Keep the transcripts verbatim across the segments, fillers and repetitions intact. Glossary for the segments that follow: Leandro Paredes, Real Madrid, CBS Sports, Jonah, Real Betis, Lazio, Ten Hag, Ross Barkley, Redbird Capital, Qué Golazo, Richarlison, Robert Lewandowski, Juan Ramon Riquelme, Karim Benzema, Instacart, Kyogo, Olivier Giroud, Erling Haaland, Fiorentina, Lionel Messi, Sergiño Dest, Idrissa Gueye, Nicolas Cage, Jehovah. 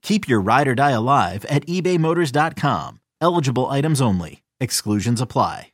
Keep your ride or die alive at ebay motors dot com. Eligible items only. Exclusions apply.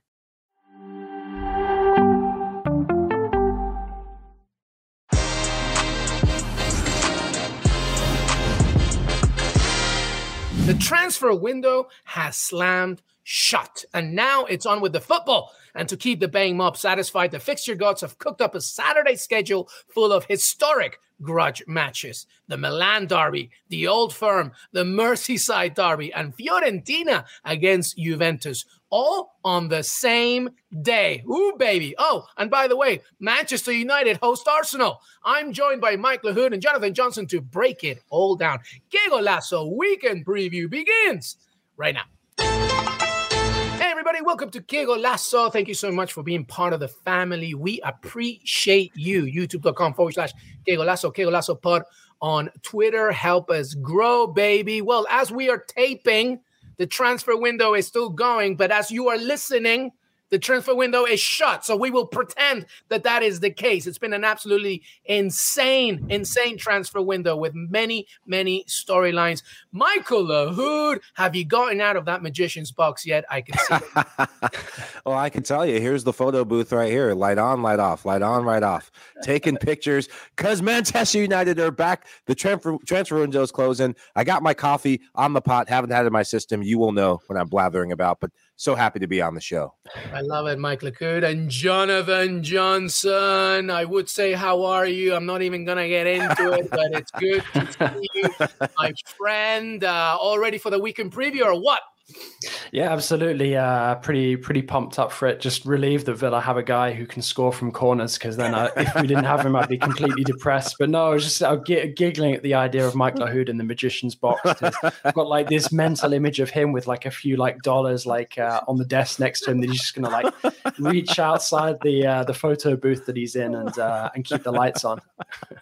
The transfer window has slammed shut, and now it's on with the football. And to keep the bang mob satisfied, the fixture gods have cooked up a Saturday schedule full of historic grudge matches. The Milan derby, the Old Firm, the Merseyside derby, and Fiorentina against Juventus, all on the same day. Ooh, baby. Oh, and by the way, Manchester United host Arsenal. I'm joined by Mike Lahoud and Jonathan Johnson to break it all down. Qué Golazo weekend preview begins right now. Everybody, welcome to Qué Golazo. Thank you so much for being part of the family. We appreciate you. YouTube.com forward slash Qué Golazo, Qué Golazo pod on Twitter. Help us grow, baby. Well, as we are taping, the transfer window is still going, but as you are listening, the transfer window is shut. So we will pretend that that is the case. It's been an absolutely insane, insane transfer window with many, many storylines. Michael Lahoud, have you gotten out of that magician's box yet? I can see it. Well, I can tell you, here's the photo booth right here. Light on, light off, light on, light off. Taking pictures because Manchester United are back. The transfer, transfer window is closing. I got my coffee on the pot. Haven't had it in my system. You will know when I'm blathering about, but so happy to be on the show. I love it, Mike Lahoud and Jonathan Johnson. I would say, how are you? I'm not even going to get into it, but it's good to see you, my friend. Uh, all ready for the weekend preview or what? Yeah, absolutely. Uh, pretty, pretty pumped up for it. Just relieved that Villa have a guy who can score from corners, because then I, if we didn't have him, I'd be completely depressed. But no, I was just I was g- giggling at the idea of Mike Lahoud in the magician's box. I've got like this mental image of him with like a few like dollars like uh, on the desk next to him that he's just gonna like reach outside the uh, the photo booth that he's in and uh, and keep the lights on.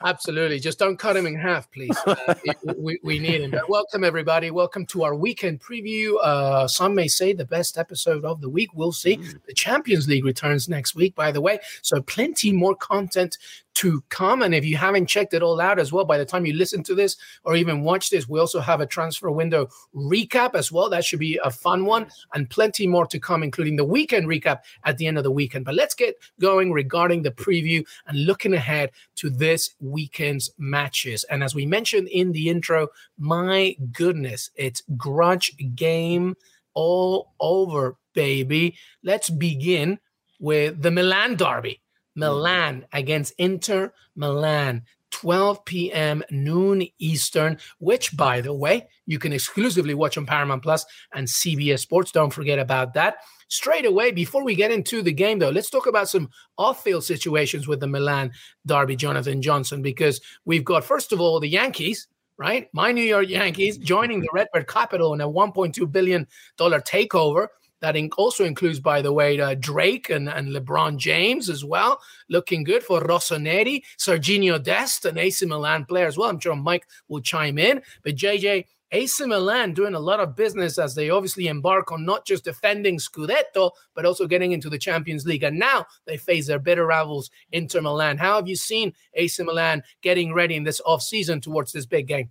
Absolutely, just don't cut him in half, please. Uh, we we need him. But welcome everybody. Welcome to our weekend preview. Uh, Uh, some may say the best episode of the week. We'll see. The Champions League returns next week, by the way. So plenty more content to come. And if you haven't checked it all out as well, by the time you listen to this or even watch this, we also have a transfer window recap as well. That should be a fun one, and plenty more to come, including the weekend recap at the end of the weekend. But let's get going regarding the preview and looking ahead to this weekend's matches. And as we mentioned in the intro, my goodness, it's grudge game all over, baby. Let's begin with the Milan derby. Milan against Inter Milan, twelve p.m. noon Eastern, which, by the way, you can exclusively watch on Paramount Plus and C B S Sports. Don't forget about that. Straight away, before we get into the game, though, let's talk about some off-field situations with the Milan derby, Jonathan Johnson, because we've got, first of all, the Yankees, right? My New York Yankees joining the Redbird Capital in a one point two billion dollars takeover. That in- also includes, by the way, uh, Drake and, and LeBron James as well. Looking good for Rossoneri, Sergiño Dest, an A C Milan player as well. I'm sure Mike will chime in. But J J A C Milan doing a lot of business as they obviously embark on not just defending Scudetto, but also getting into the Champions League. And now they face their bitter rivals, Inter Milan. How have you seen A C Milan getting ready in this offseason towards this big game?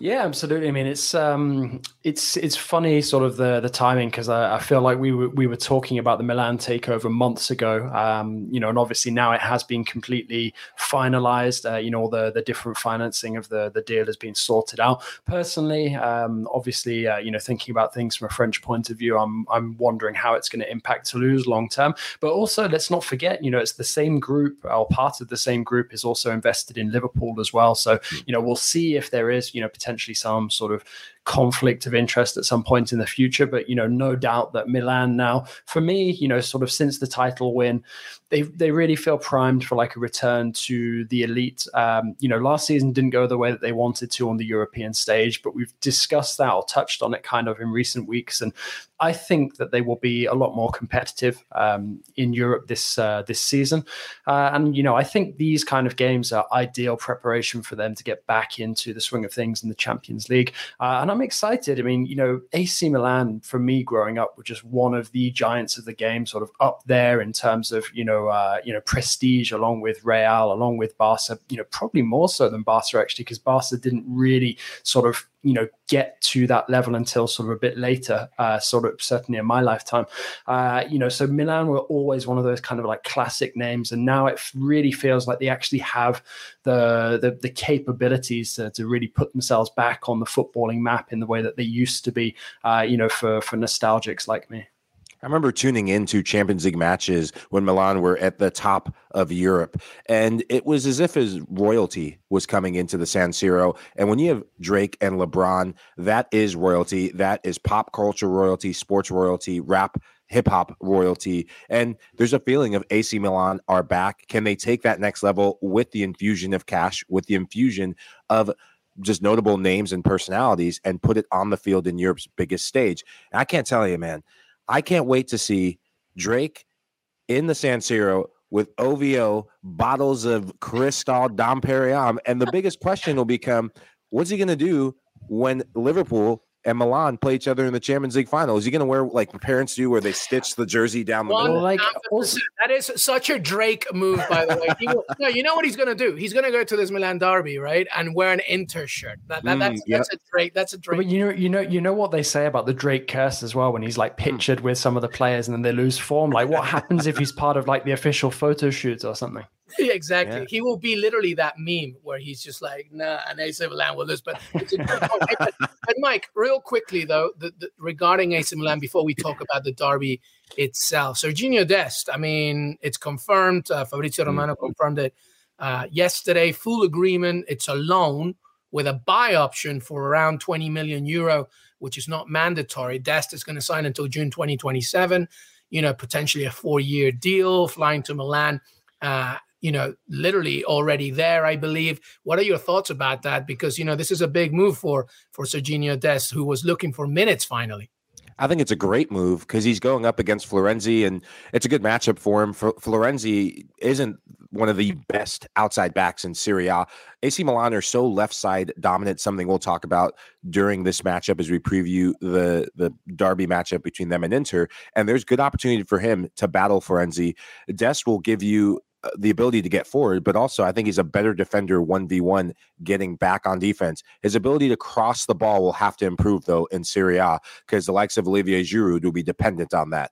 Yeah, absolutely. I mean, it's um, it's it's funny, sort of the the timing, because I, I feel like we were we were talking about the Milan takeover months ago, um, you know, and obviously now it has been completely finalized. Uh, you know, the the different financing of the the deal has been sorted out. Personally, um, obviously, uh, you know, thinking about things from a French point of view, I'm I'm wondering how it's going to impact Toulouse long term. But also, let's not forget, you know, it's the same group, or part of the same group, is also invested in Liverpool as well. So you know, we'll see if there is, you know, potentially some sort of conflict of interest at some point in the future. But, you know, no doubt that Milan now, for me, you know, sort of since the title win, they they really feel primed for like a return to the elite. Um, you know, last season didn't go the way that they wanted to on the European stage, but we've discussed that or touched on it kind of in recent weeks. And I think that they will be a lot more competitive um, in Europe this uh, this season. Uh, and, you know, I think these kind of games are ideal preparation for them to get back into the swing of things in the Champions League. Uh, and I'm excited. I mean, you know, A C Milan, for me growing up, were just one of the giants of the game, sort of up there in terms of, you know, uh, you know, prestige, along with Real, along with Barca, you know, probably more so than Barca, actually, because Barca didn't really sort of, you know, get to that level until sort of a bit later, uh, sort of certainly in my lifetime. Uh, you know, so Milan were always one of those kind of like classic names. And now it really feels like they actually have the the, the capabilities to, to really put themselves back on the footballing map in the way that they used to be, uh, you know, for, for nostalgics like me. I remember tuning into Champions League matches when Milan were at the top of Europe, and it was as if his royalty was coming into the San Siro. And when you have Drake and LeBron, that is royalty. That is pop culture royalty, sports royalty, rap, hip hop royalty. And there's a feeling of A C Milan are back. Can they take that next level with the infusion of cash, with the infusion of just notable names and personalities, and put it on the field in Europe's biggest stage? And I can't tell you, man, I can't wait to see Drake in the San Siro with O V O, bottles of Cristal Dom Perignon. And the biggest question will become, what's he going to do when Liverpool and Milan play each other in the Champions League final? Is he going to wear like parents do, where they stitch the jersey down the middle? Like, that is such a Drake move, by the way. He will, no, you know what he's going to do? He's going to go to this Milan derby, right, and wear an Inter shirt. That, that, mm, that's, yep. that's a Drake. That's a Drake. But you know, you know, you know what they say about the Drake curse as well, when he's like pictured with some of the players and then they lose form. Like, what happens if he's part of like the official photo shoot or something? Exactly. Yeah. He will be literally that meme where he's just like, nah, and A C Milan will lose. But it's a good point. But, but Mike, real quickly, though, the, the, regarding A C Milan, before we talk about the derby itself, Sergiño Dest, I mean, it's confirmed. Uh, Fabrizio Romano mm-hmm. confirmed it uh, yesterday. Full agreement. It's a loan with a buy option for around twenty million euro, which is not mandatory. Dest is going to sign until June twenty twenty-seven, you know, potentially a four-year deal, flying to Milan. Uh, you know, literally already there, I believe. What are your thoughts about that? Because, you know, this is a big move for for Sergiño Dest, who was looking for minutes finally. I think it's a great move because he's going up against Florenzi, and it's a good matchup for him. For Florenzi isn't one of the best outside backs in Serie A. A C Milan are so left side dominant, something we'll talk about during this matchup as we preview the, the derby matchup between them and Inter. And there's good opportunity for him to battle Florenzi. Dest will give you the ability to get forward, but also I think he's a better defender one v one getting back on defense. His ability to cross the ball will have to improve, though, in Serie A, because the likes of Olivier Giroud will be dependent on that.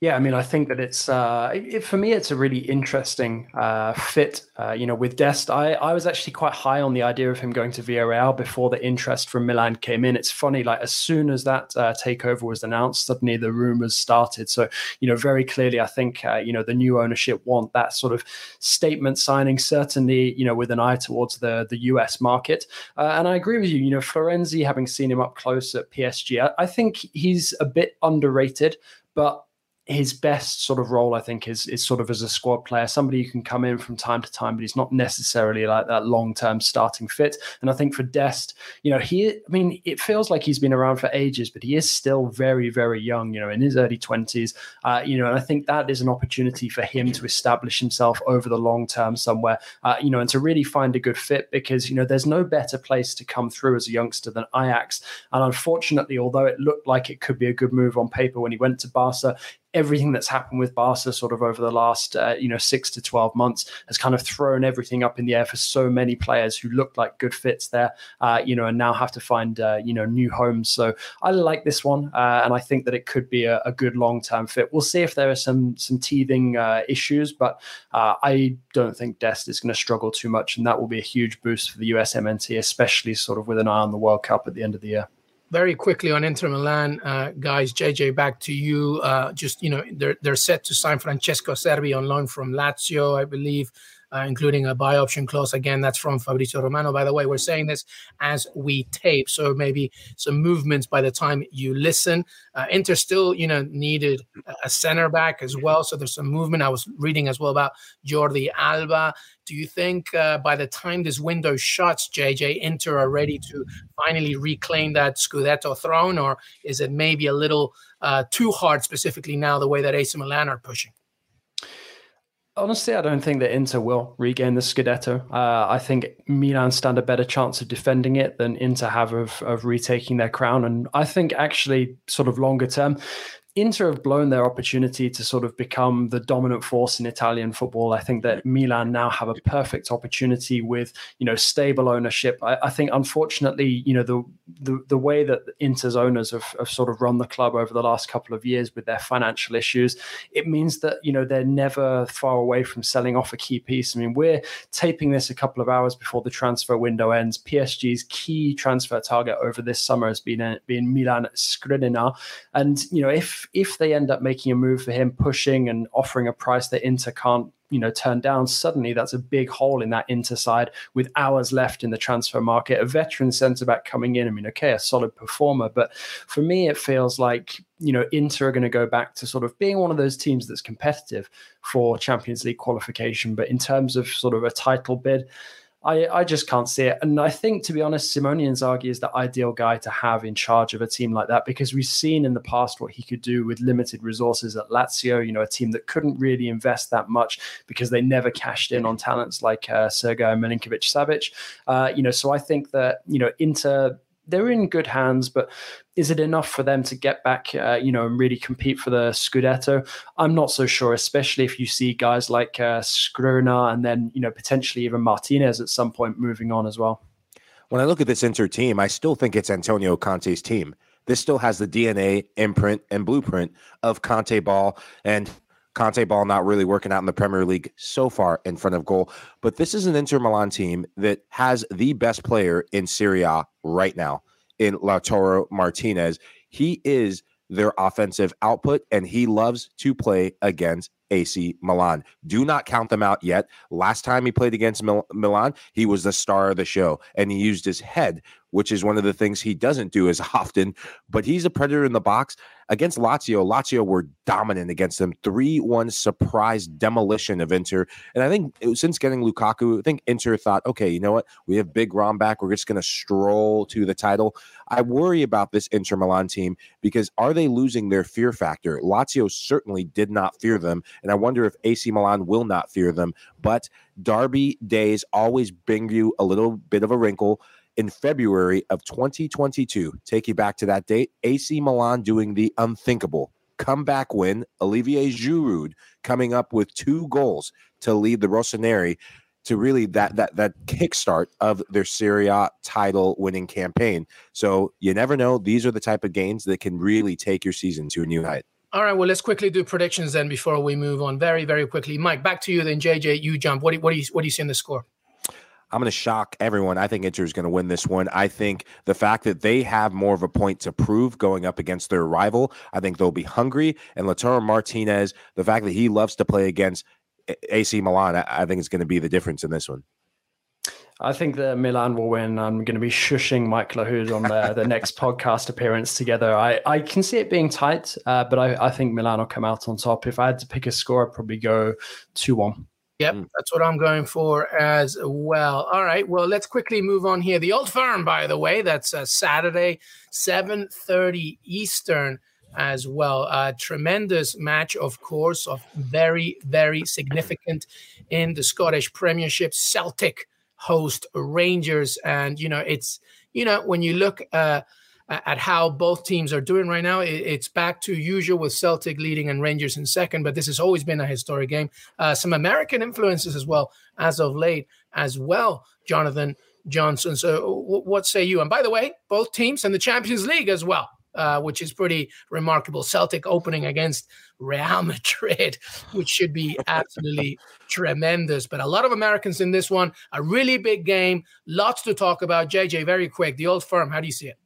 Yeah, I mean, I think that it's, uh, it, for me, it's a really interesting uh, fit, uh, you know, with Dest. I, I was actually quite high on the idea of him going to Villarreal before the interest from Milan came in. It's funny, like, as soon as that uh, takeover was announced, suddenly the rumors started. So, you know, very clearly, I think, uh, you know, the new ownership want that sort of statement signing, certainly, you know, with an eye towards the, the U S market. Uh, and I agree with you, you know, Florenzi, having seen him up close at P S G, I, I think he's a bit underrated, but his best sort of role, I think, is is sort of as a squad player, somebody who can come in from time to time, but he's not necessarily like that long-term starting fit. And I think for Dest, you know, he, I mean, it feels like he's been around for ages, but he is still very, very young, you know, in his early twenties, uh, you know, and I think that is an opportunity for him to establish himself over the long term somewhere, uh, you know, and to really find a good fit because, you know, there's no better place to come through as a youngster than Ajax. And unfortunately, although it looked like it could be a good move on paper when he went to Barca, everything that's happened with Barca sort of over the last, uh, you know, six to twelve months has kind of thrown everything up in the air for so many players who looked like good fits there, uh, you know, and now have to find, uh, you know, new homes. So I like this one, uh, and I think that it could be a, a good long-term fit. We'll see if there are some some teething uh, issues, but uh, I don't think Dest is going to struggle too much, and that will be a huge boost for the U S M N T, especially sort of with an eye on the World Cup at the end of the year. Very quickly on Inter Milan, uh, guys, J J, back to you. Uh, just, you know, they're, they're set to sign Francesco Servi on loan from Lazio, I believe, uh, including a buy option clause. Again, that's from Fabrizio Romano, by the way. We're saying this as we tape, so maybe some movements by the time you listen. Uh, Inter still, you know, needed a center back as well, so there's some movement. I was reading as well about Jordi Alba. Do you think uh, by the time this window shuts, J J, Inter are ready to finally reclaim that Scudetto throne, or is it maybe a little uh, too hard specifically now the way that A C Milan are pushing? Honestly, I don't think that Inter will regain the Scudetto. Uh, I think Milan stand a better chance of defending it than Inter have of, of retaking their crown. And I think actually sort of longer term, Inter have blown their opportunity to sort of become the dominant force in Italian football. I think that Milan now have a perfect opportunity with, you know, stable ownership. I, I think, unfortunately, you know, the, the the way that Inter's owners have, have sort of run the club over the last couple of years with their financial issues, it means that, you know, they're never far away from selling off a key piece. I mean, we're taping this a couple of hours before the transfer window ends. P S G's key transfer target over this summer has been, a, been Milan Škriniar. And, you know, if If they end up making a move for him, pushing and offering a price that Inter can't, you know, turn down, suddenly that's a big hole in that Inter side with hours left in the transfer market. A veteran centre-back coming in, I mean, okay, a solid performer. But for me, it feels like, you know, Inter are going to go back to sort of being one of those teams that's competitive for Champions League qualification. But in terms of sort of a title bid, I, I just can't see it. And I think, to be honest, Simone Inzaghi is the ideal guy to have in charge of a team like that, because we've seen in the past what he could do with limited resources at Lazio, you know, a team that couldn't really invest that much because they never cashed in on talents like uh, Sergej Milinkovic-Savic. Uh, you know, so I think that, you know, Inter, they're in good hands, but is it enough for them to get back, uh, you know, and really compete for the Scudetto? I'm not so sure, especially if you see guys like uh, Škriniar and then, you know, potentially even Martinez at some point moving on as well. When I look at this Inter team, I still think it's Antonio Conte's team. This still has the D N A, imprint, and blueprint of Conte ball, and Conte ball not really working out in the Premier League so far in front of goal. But this is an Inter Milan team that has the best player in Serie A right now in Lautaro Martinez. He is their offensive output, and he loves to play against A C Milan. Do not count them out yet. Last time he played against Mil- Milan, he was the star of the show, and he used his head, which is one of the things he doesn't do as often, but he's a predator in the box. Against Lazio, Lazio were dominant against them. three one surprise demolition of Inter. And I think since getting Lukaku, I think Inter thought, okay, you know what? We have Big Rom back. We're just going to stroll to the title. I worry about this Inter Milan team because are they losing their fear factor? Lazio certainly did not fear them, and I wonder if A C Milan will not fear them. But derby days always bring you a little bit of a wrinkle. In February of twenty twenty-two, take you back to that date, A C Milan doing the unthinkable. Comeback win, Olivier Giroud coming up with two goals to lead the Rossoneri to really that that that kickstart of their Serie A title winning campaign. So you never know. These are the type of games that can really take your season to a new height. All right, well, let's quickly do predictions then before we move on. Very, very quickly. Mike, back to you then, J J, you jump. What do, what do you what do you see in the score? I'm going to shock everyone. I think Inter is going to win this one. I think the fact that they have more of a point to prove going up against their rival, I think they'll be hungry. And Lautaro Martinez, the fact that he loves to play against A C Milan, I think is going to be the difference in this one. I think that Milan will win. I'm going to be shushing Mike Lahoud on the, the next podcast appearance together. I, I can see it being tight, uh, but I, I think Milan will come out on top. If I had to pick a score, I'd probably go two one. Yep, that's what I'm going for as well. All right, well, let's quickly move on here. The Old Firm, by the way, that's uh, Saturday, seven thirty Eastern as well. A tremendous match, of course, of very, very significant in the Scottish Premiership. Celtic host Rangers. And, you know, it's, you know, when you look uh, at how both teams are doing right now, it's back to usual with Celtic leading and Rangers in second, but this has always been a historic game. Uh, some American influences as well as of late as well, Jonathan Johnson. So w- what say you? And by the way, both teams in the Champions League as well. Uh, which is pretty remarkable. Celtic opening against Real Madrid, which should be absolutely tremendous. But a lot of Americans in this one, a really big game, lots to talk about. J J, very quick, the Old Firm, how do you see it?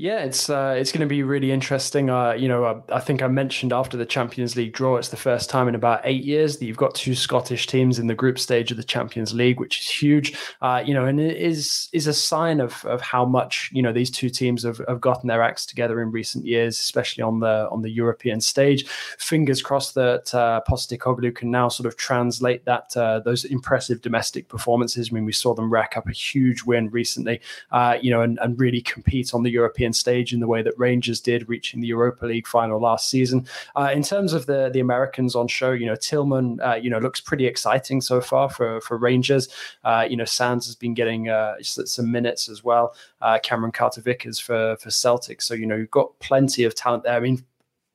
Yeah, it's uh, it's going to be really interesting. Uh, you know, I, I think I mentioned after the Champions League draw, it's the first time in about eight years that you've got two Scottish teams in the group stage of the Champions League, which is huge. Uh, you know, and it is is a sign of of how much, you know, these two teams have, have gotten their acts together in recent years, especially on the on the European stage. Fingers crossed that uh, Postecoglou can now sort of translate that uh, those impressive domestic performances. I mean, we saw them rack up a huge win recently. Uh, you know, and, and really compete on the European stage in the way that Rangers did, reaching the Europa League final last season. Uh, in terms of the the Americans on show, you know, Tillman, uh, you know, looks pretty exciting so far for for Rangers. Uh, you know, Sands has been getting uh, some minutes as well. Uh, Cameron Carter-Vickers for for Celtic. So, you know, you've got plenty of talent there. I mean,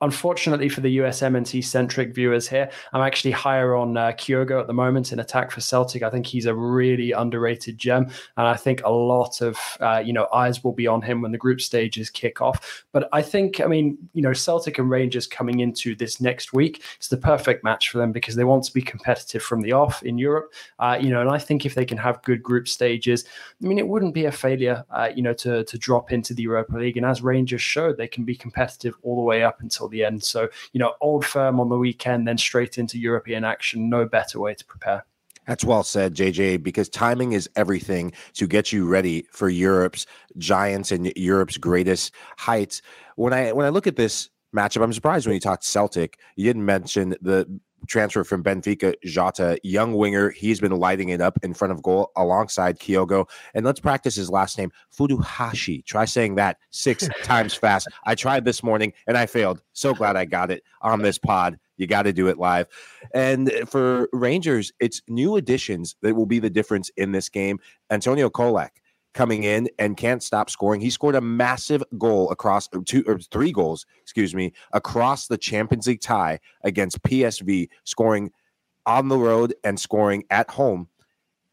unfortunately for the U S M N T-centric viewers here, I'm actually higher on uh, Kyogo at the moment in attack for Celtic. I think he's a really underrated gem, and I think a lot of uh, you know eyes will be on him when the group stages kick off. But I think, I mean, you know, Celtic and Rangers coming into this next week, it's the perfect match for them because they want to be competitive from the off in Europe. Uh, you know, and I think if they can have good group stages, I mean, it wouldn't be a failure, uh, you know, to to drop into the Europa League. And as Rangers showed, they can be competitive all the way up until the end. So, you know, Old Firm on the weekend, then straight into European action. No better way to prepare. That's well said, J J, because timing is everything to get you ready for Europe's giants and Europe's greatest heights. When I when I look at this matchup, I'm surprised when you talked Celtic, you didn't mention the transfer from Benfica, Jota, young winger. He's been lighting it up in front of goal alongside Kyogo. And let's practice his last name, Furuhashi. Try saying that six times fast. I tried this morning and I failed. So glad I got it on this pod. You got to do it live. And for Rangers, it's new additions that will be the difference in this game. Antonio Kolak coming in and can't stop scoring. He scored a massive goal across two or three goals, excuse me, across the Champions League tie against P S V, scoring on the road and scoring at home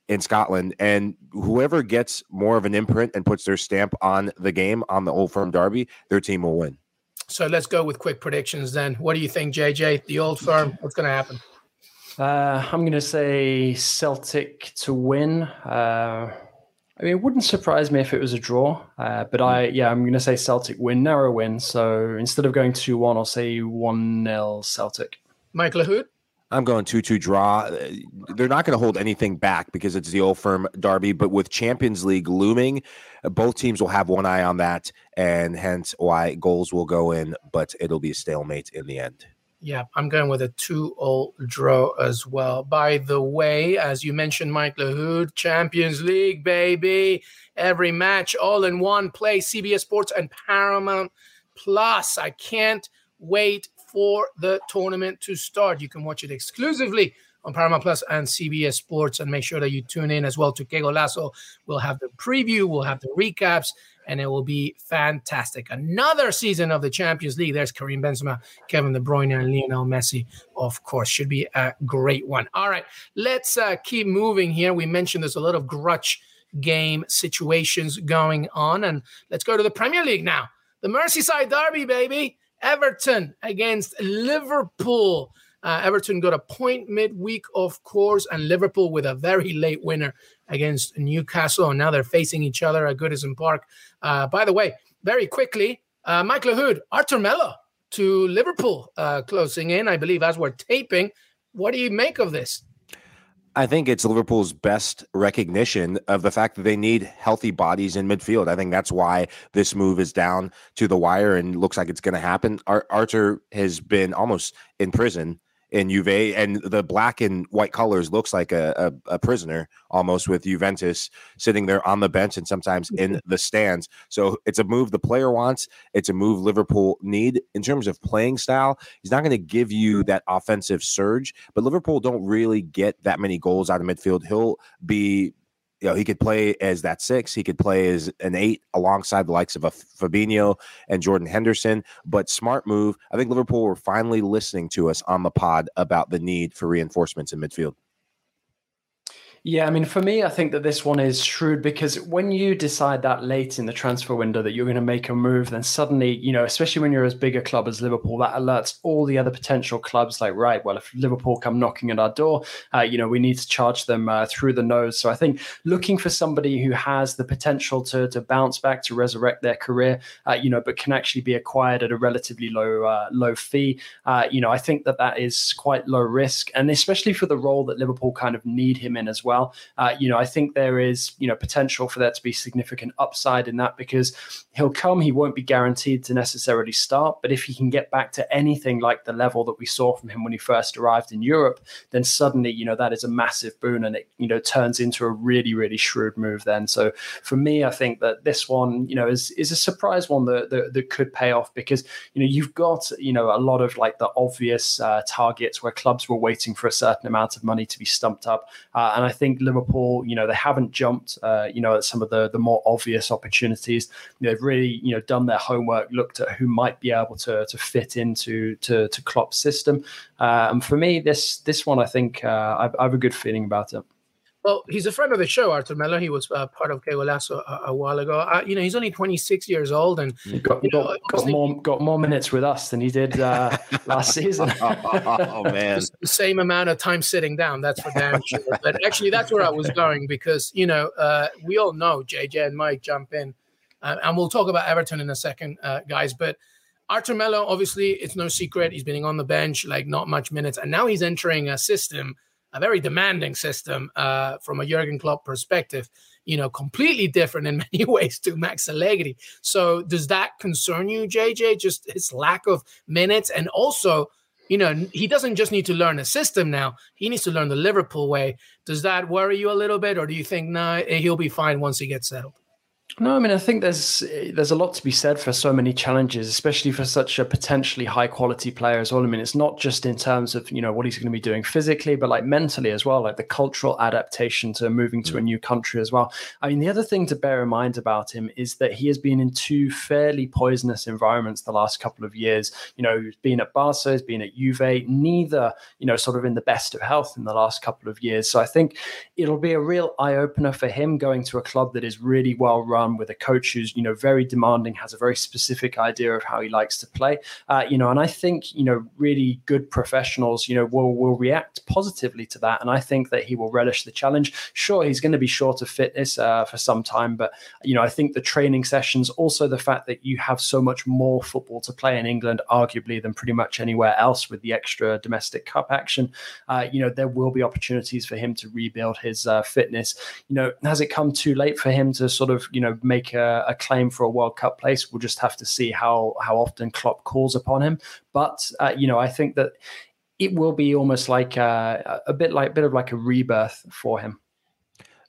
in Scotland. And whoever gets more of an imprint and puts their stamp on the game on the Old Firm derby, their team will win. So let's go with quick predictions then. What do you think, J J? The Old Firm, what's going to happen? Uh, I'm going to say Celtic to win. Uh, I mean, it wouldn't surprise me if it was a draw, uh, but I, yeah, I'm going to say Celtic win, narrow win. So instead of going two one, I'll say one nil Celtic. Mike Lahoud? I'm going two two draw. They're not going to hold anything back because it's the Old Firm derby, but with Champions League looming, both teams will have one eye on that, and hence why goals will go in, but it'll be a stalemate in the end. Yeah, I'm going with a two all draw as well. By the way, as you mentioned, Mike Lahoud, Champions League, baby. Every match, all in one place, C B S Sports and Paramount Plus. I can't wait for the tournament to start. You can watch it exclusively on Paramount Plus and C B S Sports. And make sure that you tune in as well to Qué Golazo. We'll have the preview. We'll have the recaps. And it will be fantastic. Another season of the Champions League. There's Karim Benzema, Kevin De Bruyne, and Lionel Messi, of course. Should be a great one. All right, let's uh, keep moving here. We mentioned there's a lot of grudge game situations going on. And let's go to the Premier League now. The Merseyside derby, baby. Everton against Liverpool. Uh, Everton got a point midweek, of course, and Liverpool with a very late winner against Newcastle. And now they're facing each other at Goodison Park. Uh, by the way, very quickly, uh, Mike Lahoud, Arthur Melo to Liverpool uh, closing in, I believe, as we're taping. What do you make of this? I think it's Liverpool's best recognition of the fact that they need healthy bodies in midfield. I think that's why this move is down to the wire and looks like it's going to happen. Ar- Arthur has been almost in prison in Juve, and the black and white colors looks like a, a, a prisoner almost with Juventus sitting there on the bench and sometimes in the stands. So it's a move the player wants. It's a move Liverpool need. In terms of playing style, he's not going to give you that offensive surge, but Liverpool don't really get that many goals out of midfield. He'll be... You know, he could play as that six. He could play as an eight alongside the likes of a Fabinho and Jordan Henderson. But smart move. I think Liverpool were finally listening to us on the pod about the need for reinforcements in midfield. Yeah, I mean, for me, I think that this one is shrewd because when you decide that late in the transfer window that you're going to make a move, then suddenly, you know, especially when you're as big a club as Liverpool, that alerts all the other potential clubs like, right, well, if Liverpool come knocking at our door, uh, you know, we need to charge them uh, through the nose. So I think looking for somebody who has the potential to to bounce back, to resurrect their career, uh, you know, but can actually be acquired at a relatively low, uh, low fee, uh, you know, I think that that is quite low risk. And especially for the role that Liverpool kind of need him in as well. Well, uh, you know, I think there is, you know, potential for there to be significant upside in that because he'll come. He won't be guaranteed to necessarily start. But if he can get back to anything like the level that we saw from him when he first arrived in Europe, then suddenly, you know, that is a massive boon and it, you know, turns into a really, really shrewd move then. So for me, I think that this one, you know, is is a surprise one that that, that could pay off because, you know, you've got, you know, a lot of like the obvious uh, targets where clubs were waiting for a certain amount of money to be stumped up. Uh, and I I think Liverpool, you know, they haven't jumped, uh, you know, at some of the, the more obvious opportunities. They've really, you know, done their homework, looked at who might be able to to fit into to, to Klopp's system. Uh, and for me, this this one, I think uh, I've, I have a good feeling about it. Well, he's a friend of the show, Arthur Melo. He was uh, part of Qué Golazo a, a while ago. Uh, you know, he's only twenty-six years old, and got, you know, got, got more got more minutes with us than he did uh, last season. oh, oh, oh man, the same amount of time sitting down. That's for damn sure. But actually, that's where I was going because you know uh, we all know J J and Mike jump in, uh, and we'll talk about Everton in a second, uh, guys. But Arthur Melo, obviously, it's no secret he's been on the bench, like not much minutes, and now he's entering a system. A very demanding system uh, from a Jurgen Klopp perspective, you know, completely different in many ways to Max Allegri. So does that concern you, J J, just his lack of minutes? And also, you know, he doesn't just need to learn a system now. He needs to learn the Liverpool way. Does that worry you a little bit? Or do you think, no, he'll be fine once he gets settled? No, I mean, I think there's there's a lot to be said for so many challenges, especially for such a potentially high quality player as well. I mean, it's not just in terms of, you know, what he's going to be doing physically, but like mentally as well, like the cultural adaptation to moving to a new country as well. I mean, the other thing to bear in mind about him is that he has been in two fairly poisonous environments the last couple of years. You know, he's been at Barca, he's been at Juve, neither, you know, sort of in the best of health in the last couple of years. So I think it'll be a real eye opener for him going to a club that is really well run, with a coach who's, you know, very demanding, has a very specific idea of how he likes to play, uh, you know, and I think, you know, really good professionals, you know, will will react positively to that. And I think that he will relish the challenge. Sure, he's going to be short of fitness uh, for some time. But, you know, I think the training sessions, also the fact that you have so much more football to play in England, arguably, than pretty much anywhere else with the extra domestic cup action, uh, you know, there will be opportunities for him to rebuild his uh, fitness. You know, has it come too late for him to sort of, you know, make a, a claim for a World Cup place? We'll just have to see how how often Klopp calls upon him. But, uh, you know, I think that it will be almost like a, a bit like bit of like a rebirth for him.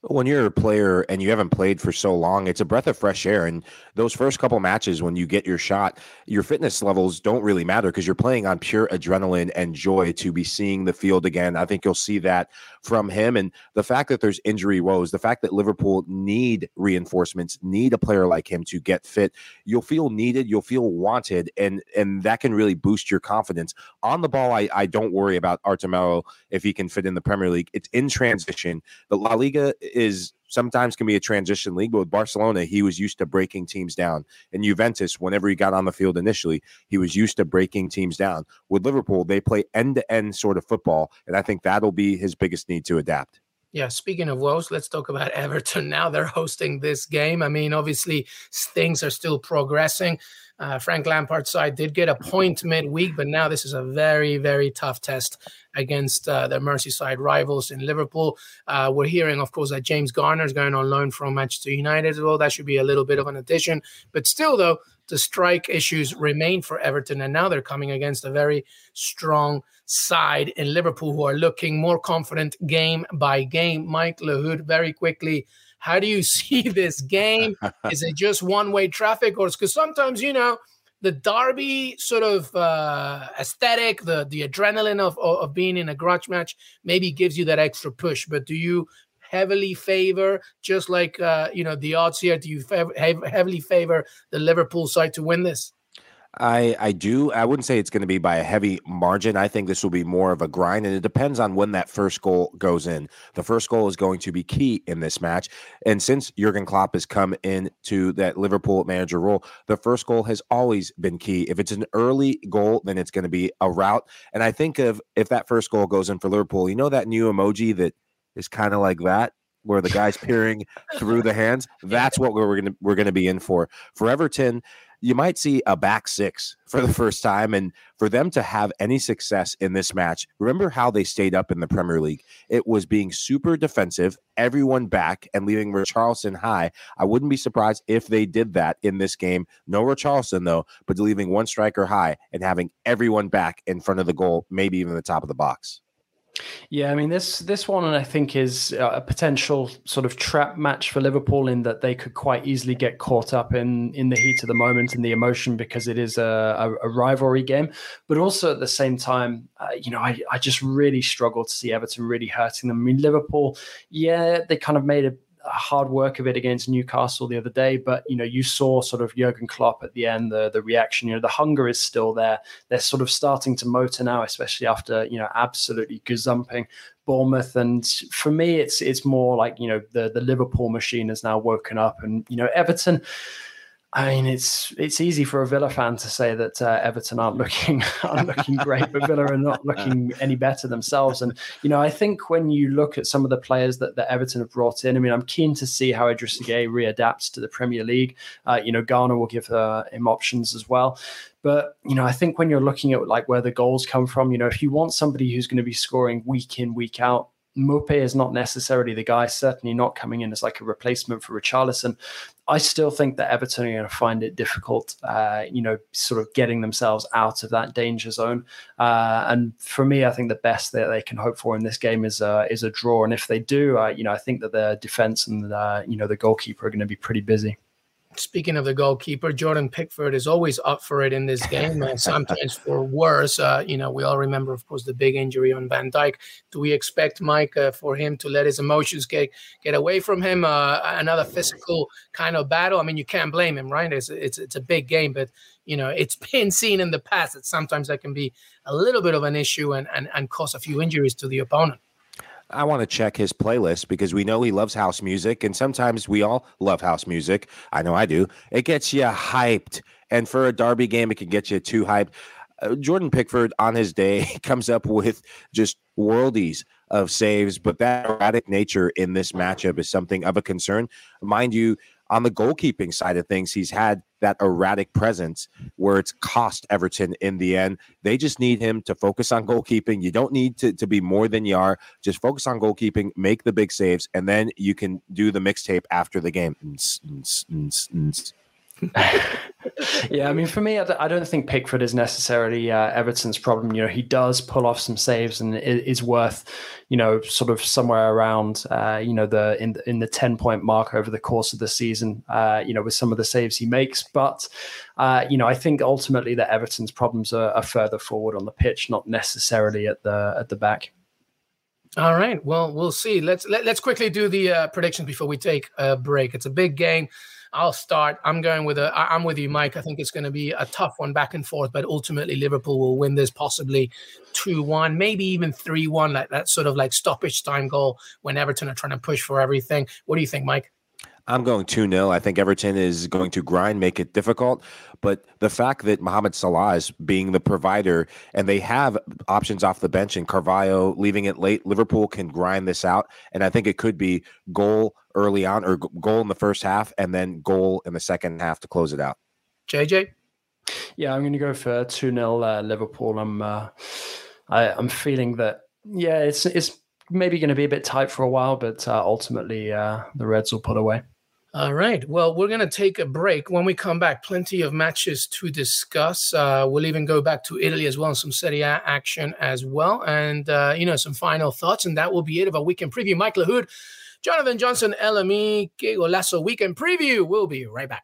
When you're a player and you haven't played for so long, it's a breath of fresh air. And those first couple matches, when you get your shot, your fitness levels don't really matter because you're playing on pure adrenaline and joy to be seeing the field again. I think you'll see that from him. And the fact that there's injury woes, the fact that Liverpool need reinforcements, need a player like him to get fit, you'll feel needed, you'll feel wanted, and and that can really boost your confidence. On the ball, I, I don't worry about Arthur Melo if he can fit in the Premier League. It's in transition. The La Liga is sometimes can be a transition league, but with Barcelona, he was used to breaking teams down. And Juventus, whenever he got on the field initially, he was used to breaking teams down. With Liverpool, they play end-to-end sort of football, and I think that'll be his biggest need to adapt. Yeah, speaking of woes, let's talk about Everton now. They're hosting this game. I mean, obviously, things are still progressing. Uh, Frank Lampard's side did get a point midweek, but now this is a very, very tough test against uh, the Merseyside rivals in Liverpool. Uh, we're hearing, of course, that James Garner is going on loan from Manchester United as well. That should be a little bit of an addition. But still, though, the strike issues remain for Everton, and now they're coming against a very strong side in Liverpool who are looking more confident game by game. Mike Lahoud, very quickly, how do you see this game? Is it just one-way traffic? Or because sometimes, you know, the derby sort of uh, aesthetic, the the adrenaline of, of being in a grudge match maybe gives you that extra push. But do you heavily favor, just like, uh, you know, the odds here, do you fav- heavily favor the Liverpool side to win this? I, I do. I wouldn't say it's going to be by a heavy margin. I think this will be more of a grind, and it depends on when that first goal goes in. The first goal is going to be key in this match. And since Jurgen Klopp has come into that Liverpool manager role, the first goal has always been key. If it's an early goal, then it's going to be a rout. And I think of if that first goal goes in for Liverpool, you know that new emoji that is kind of like that, where the guy's peering through the hands? That's what we're going to we're going to be in for. For Everton, you might see a back six for the first time, and for them to have any success in this match, remember how they stayed up in the Premier League. It was being super defensive, everyone back, and leaving Richarlison high. I wouldn't be surprised if they did that in this game. No Richarlison, though, but leaving one striker high and having everyone back in front of the goal, maybe even the top of the box. Yeah, I mean, this this one, I think, is a potential sort of trap match for Liverpool in that they could quite easily get caught up in, in the heat of the moment and the emotion, because it is a, a rivalry game. But also at the same time, uh, you know, I, I just really struggle to see Everton really hurting them. I mean, Liverpool, yeah, they kind of made a hard work of it against Newcastle the other day, but you know, you saw sort of Jurgen Klopp at the end, the the reaction, you know, the hunger is still there. They're sort of starting to motor now, especially after, you know, absolutely gazumping Bournemouth. And for me, it's it's more like, you know, the the Liverpool machine has now woken up. And you know, Everton, I mean, it's it's easy for a Villa fan to say that uh, Everton aren't looking aren't looking great, but Villa are not looking any better themselves. And you know, I think when you look at some of the players that, that Everton have brought in, I mean, I'm keen to see how Idrissa Gueye readapts to the Premier League. Uh, you know, Garner will give uh, him options as well. But, you know, I think when you're looking at like where the goals come from, you know, if you want somebody who's going to be scoring week in, week out, Mopé is not necessarily the guy, certainly not coming in as like a replacement for Richarlison. I still think that Everton are going to find it difficult, uh, you know, sort of getting themselves out of that danger zone. Uh, and for me, I think the best that they can hope for in this game is uh, is a draw. And if they do, uh, you know, I think that their defense and, uh, you know, the goalkeeper are going to be pretty busy. Speaking of the goalkeeper, Jordan Pickford is always up for it in this game, and sometimes for worse. Uh, you know, we all remember, of course, the big injury on Van Dijk. Do we expect, Mike, uh, for him to let his emotions get get away from him? Uh, another physical kind of battle. I mean, you can't blame him, right? It's it's it's a big game, but you know, it's been seen in the past that sometimes that can be a little bit of an issue and and, and cause a few injuries to the opponent. I want to check his playlist, because we know he loves house music, and sometimes we all love house music. I know I do. It gets you hyped, and for a derby game, it can get you too hyped. Uh, Jordan Pickford, on his day, comes up with just worldies of saves, but that erratic nature in this matchup is something of a concern. Mind you, on the goalkeeping side of things, he's had that erratic presence where it's cost Everton in the end. They just need him to focus on goalkeeping. You don't need to, to be more than you are. Just focus on goalkeeping, make the big saves, and then you can do the mixtape after the game. Yeah, I mean, for me, I don't think Pickford is necessarily uh, Everton's problem. You know, he does pull off some saves and is worth, you know, sort of somewhere around, uh, you know, the in, in the ten-point mark over the course of the season, uh, you know, with some of the saves he makes. But, uh, you know, I think ultimately that Everton's problems are, are further forward on the pitch, not necessarily at the at the back. All right. Well, we'll see. Let's let, let's quickly do the uh, predictions before we take a break. It's a big game. I'll start. I'm going with a, I'm with you, Mike. I think it's going to be a tough one back and forth, but ultimately Liverpool will win this, possibly two one, maybe even three one, like that sort of like stoppage time goal when Everton are trying to push for everything. What do you think, Mike? I'm going two nil. I think Everton is going to grind, make it difficult. But the fact that Mohamed Salah is being the provider and they have options off the bench and Carvalho leaving it late, Liverpool can grind this out. And I think it could be goal early on, or goal in the first half and then goal in the second half to close it out. J J? Yeah, I'm going to go for two nil uh, Liverpool. I'm uh, I, I'm feeling that, yeah, it's it's maybe going to be a bit tight for a while, but uh, ultimately uh, the Reds will pull away. All right. Well, we're going to take a break. When we come back, plenty of matches to discuss. Uh, we'll even go back to Italy as well, and some Serie A action as well. And, uh, you know, some final thoughts. And that will be it of our weekend preview. Mike Lahoud, Jonathan Johnson, L M E, Qué Golazo weekend preview. We'll be right back.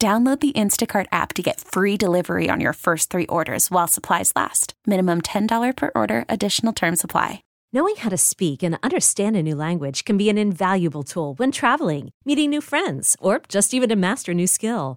Download the Instacart app to get free delivery on your first three orders while supplies last. Minimum ten dollars per order. Additional terms apply. Knowing how to speak and understand a new language can be an invaluable tool when traveling, meeting new friends, or just even to master a new skill.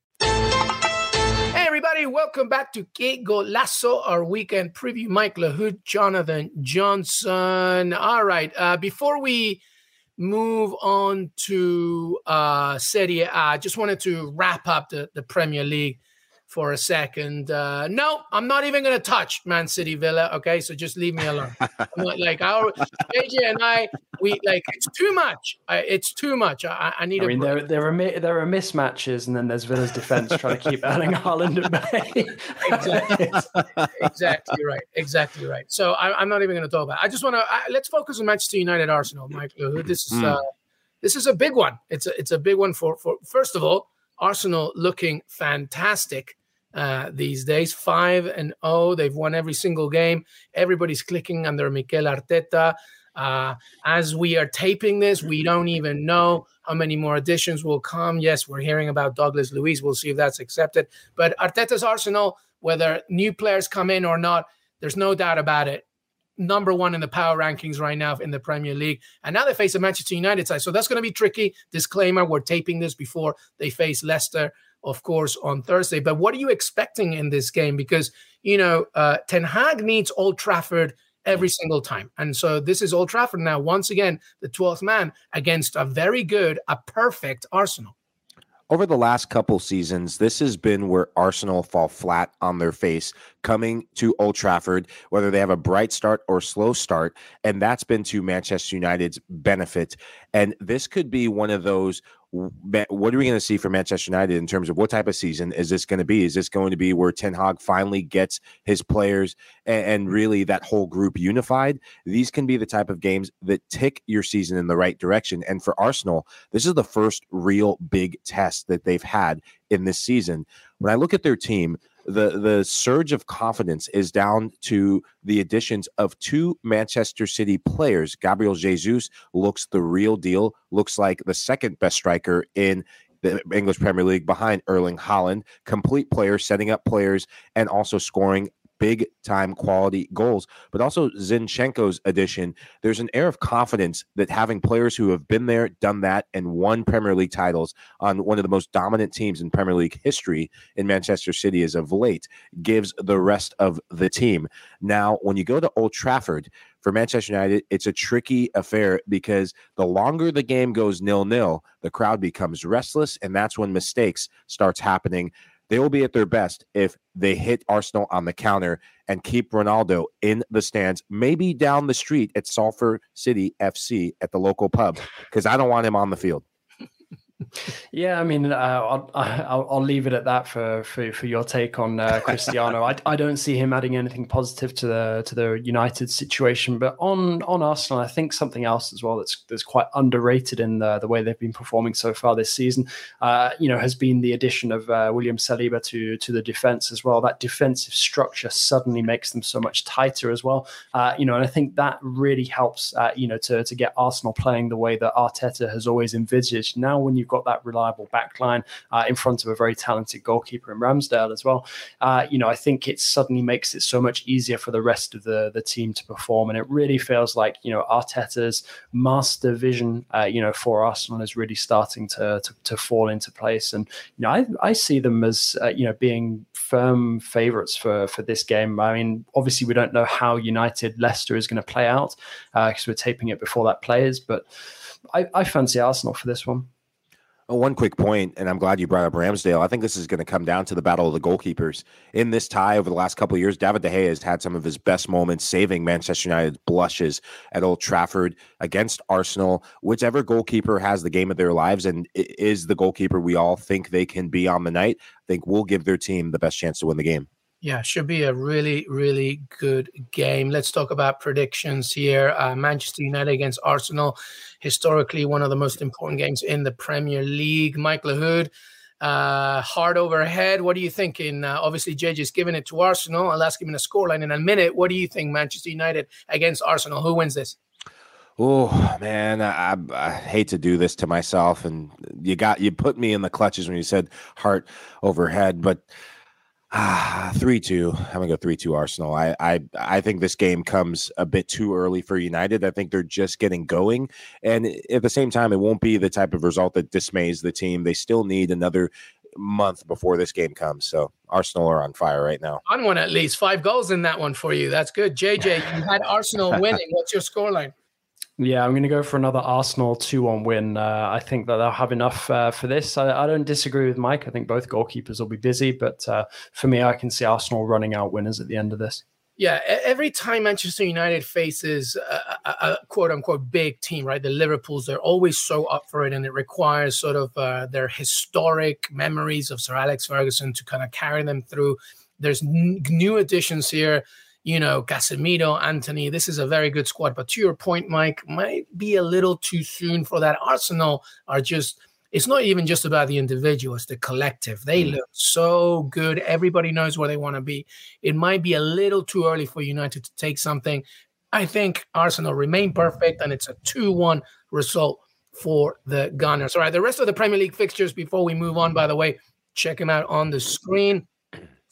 Everybody, welcome back to Qué Golazo, our weekend preview. Mike Lahoud, Jonathan Johnson. All right, uh, before we move on to uh, Serie A, I just wanted to wrap up the, the Premier League for a second. Uh, no, I'm not even going to touch Man City, Villa, okay? So just leave me alone. Not, like our A J and I, we like it's too much. I, it's too much. I, I need. I mean, a there there are there are mismatches, and then there's Villa's defense trying to keep Erling Haaland at bay. Exactly, exactly right, exactly right. So I, I'm not even going to talk about it. I just want to let's focus on Manchester United, Arsenal, Mike. This is mm. uh, this is a big one. It's a, it's a big one for for first of all, Arsenal looking fantastic. Uh, these days, five and oh, they've won every single game. Everybody's clicking under Mikel Arteta. Uh, as we are taping this, we don't even know how many more additions will come. Yes, we're hearing about Douglas Luiz. We'll see if that's accepted. But Arteta's Arsenal, whether new players come in or not, there's no doubt about it. Number one in the power rankings right now in the Premier League. And now they face the Manchester United side. So that's going to be tricky. Disclaimer, we're taping this before they face Leicester, of course, on Thursday. But what are you expecting in this game? Because, you know, uh, Ten Hag needs Old Trafford every single time. And so this is Old Trafford now, once again, the twelfth man against a very good, a perfect Arsenal. Over the last couple seasons, this has been where Arsenal fall flat on their face coming to Old Trafford, whether they have a bright start or slow start, and that's been to Manchester United's benefit. And this could be one of those, what are we going to see for Manchester United in terms of what type of season is this going to be? Is this going to be where Ten Hag finally gets his players and, and really that whole group unified? These can be the type of games that tick your season in the right direction. And for Arsenal, this is the first real big test that they've had in this season. When I look at their team, The the surge of confidence is down to the additions of two Manchester City players. Gabriel Jesus looks the real deal, looks like the second best striker in the English Premier League behind Erling Haaland. Complete player, setting up players, and also scoring big-time quality goals, but also Zinchenko's addition. There's an air of confidence that having players who have been there, done that, and won Premier League titles on one of the most dominant teams in Premier League history in Manchester City as of late gives the rest of the team. Now, when you go to Old Trafford, for Manchester United, it's a tricky affair because the longer the game goes nil-nil, the crowd becomes restless, and that's when mistakes starts happening. They will be at their best if they hit Arsenal on the counter and keep Ronaldo in the stands, maybe down the street at Salford City F C at the local pub, because I don't want him on the field. Yeah, I mean, uh, I'll, I'll I'll leave it at that for for, for your take on uh, Cristiano. I I don't see him adding anything positive to the to the United situation. But on on Arsenal, I think something else as well that's that's quite underrated in the the way they've been performing so far this season, uh, you know, has been the addition of uh, William Saliba to to the defense as well. That defensive structure suddenly makes them so much tighter as well. Uh, you know, and I think that really helps. Uh, you know, to to get Arsenal playing the way that Arteta has always envisaged. Now, when you've got that reliable back line uh, in front of a very talented goalkeeper in Ramsdale as well. Uh, you know, I think it suddenly makes it so much easier for the rest of the, the team to perform. And it really feels like, you know, Arteta's master vision, uh, you know, for Arsenal is really starting to, to, to fall into place. And, you know, I, I see them as, uh, you know, being firm favourites for, for this game. I mean, obviously we don't know how United Leicester is going to play out because uh, we're taping it before that plays, but I, I fancy Arsenal for this one. One quick point, and I'm glad you brought up Ramsdale. I think this is going to come down to the battle of the goalkeepers. In this tie over the last couple of years, David De Gea has had some of his best moments saving Manchester United's blushes at Old Trafford against Arsenal. Whichever goalkeeper has the game of their lives and is the goalkeeper we all think they can be on the night, I think will give their team the best chance to win the game. Yeah, should be a really, really good game. Let's talk about predictions here. Uh, Manchester United against Arsenal, historically one of the most important games in the Premier League. Mike Lahoud, uh, hard overhead. What are you thinking? Uh, obviously, J J's giving it to Arsenal. I'll ask him in a scoreline in a minute. What do you think, Manchester United against Arsenal? Who wins this? Oh, man, I, I hate to do this to myself. And you got you put me in the clutches when you said heart overhead, but... Ah, three two. I'm going to go three two Arsenal. I, I I think this game comes a bit too early for United. I think they're just getting going. And at the same time, it won't be the type of result that dismays the team. They still need another month before this game comes. So Arsenal are on fire right now. On one at least. Five goals in that one for you. That's good. J J, you had Arsenal winning. What's your scoreline? Yeah, I'm going to go for another Arsenal two one win. Uh, I think that they'll have enough uh, for this. I, I don't disagree with Mike. I think both goalkeepers will be busy. But uh, for me, I can see Arsenal running out winners at the end of this. Yeah, every time Manchester United faces a, a, a quote-unquote big team, right, the Liverpools, they're always so up for it, and it requires sort of uh, their historic memories of Sir Alex Ferguson to kind of carry them through. There's n- new additions here. You know, Casemiro, Antony, this is a very good squad. But to your point, Mike, might be a little too soon for that. Arsenal are just, it's not even just about the individual, it's the collective. They look so good. Everybody knows where they want to be. It might be a little too early for United to take something. I think Arsenal remain perfect, and it's a two one result for the Gunners. All right, the rest of the Premier League fixtures before we move on, by the way, check them out on the screen.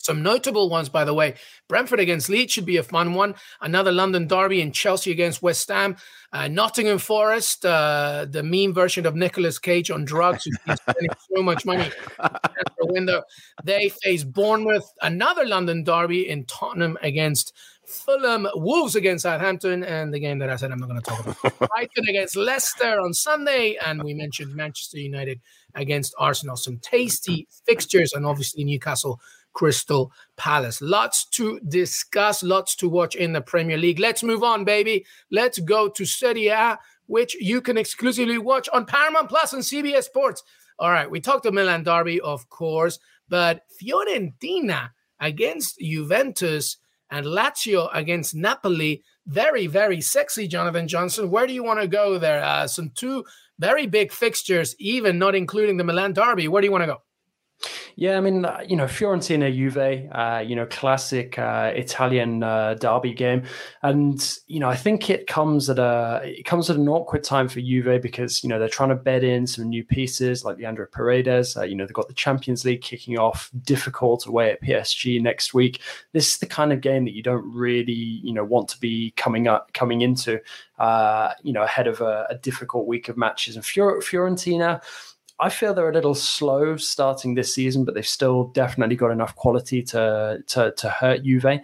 Some notable ones, by the way. Brentford against Leeds should be a fun one. Another London derby in Chelsea against West Ham. Uh, Nottingham Forest, uh, the meme version of Nicolas Cage on drugs, who's spending so much money at the window. They face Bournemouth. Another London derby in Tottenham against Fulham. Wolves against Southampton, and the game that I said I'm not going to talk about. Brighton against Leicester on Sunday, and we mentioned Manchester United against Arsenal. Some tasty fixtures, and obviously Newcastle Crystal Palace. Lots to discuss, lots to watch in the Premier League. Let's move on, baby. Let's go to Serie A, which you can exclusively watch on Paramount Plus and C B S Sports. All right, we talked to Milan derby, of course, but Fiorentina against Juventus and Lazio against Napoli. Very, very sexy, Jonathan Johnson. Where do you want to go there? Uh, some two very big fixtures, even not including the Milan derby. Where do you want to go? Yeah, I mean, you know, Fiorentina, Juve, uh, you know, classic uh, Italian uh, derby game, and you know, I think it comes at a it comes at an awkward time for Juve because you know they're trying to bed in some new pieces like Leandro Paredes. Uh, you know, they've got the Champions League kicking off, difficult away at P S G next week. This is the kind of game that you don't really you know want to be coming up coming into, uh, you know, ahead of a, a difficult week of matches. And Fior- Fiorentina. I feel they're a little slow starting this season, but they've still definitely got enough quality to to, to hurt Juve.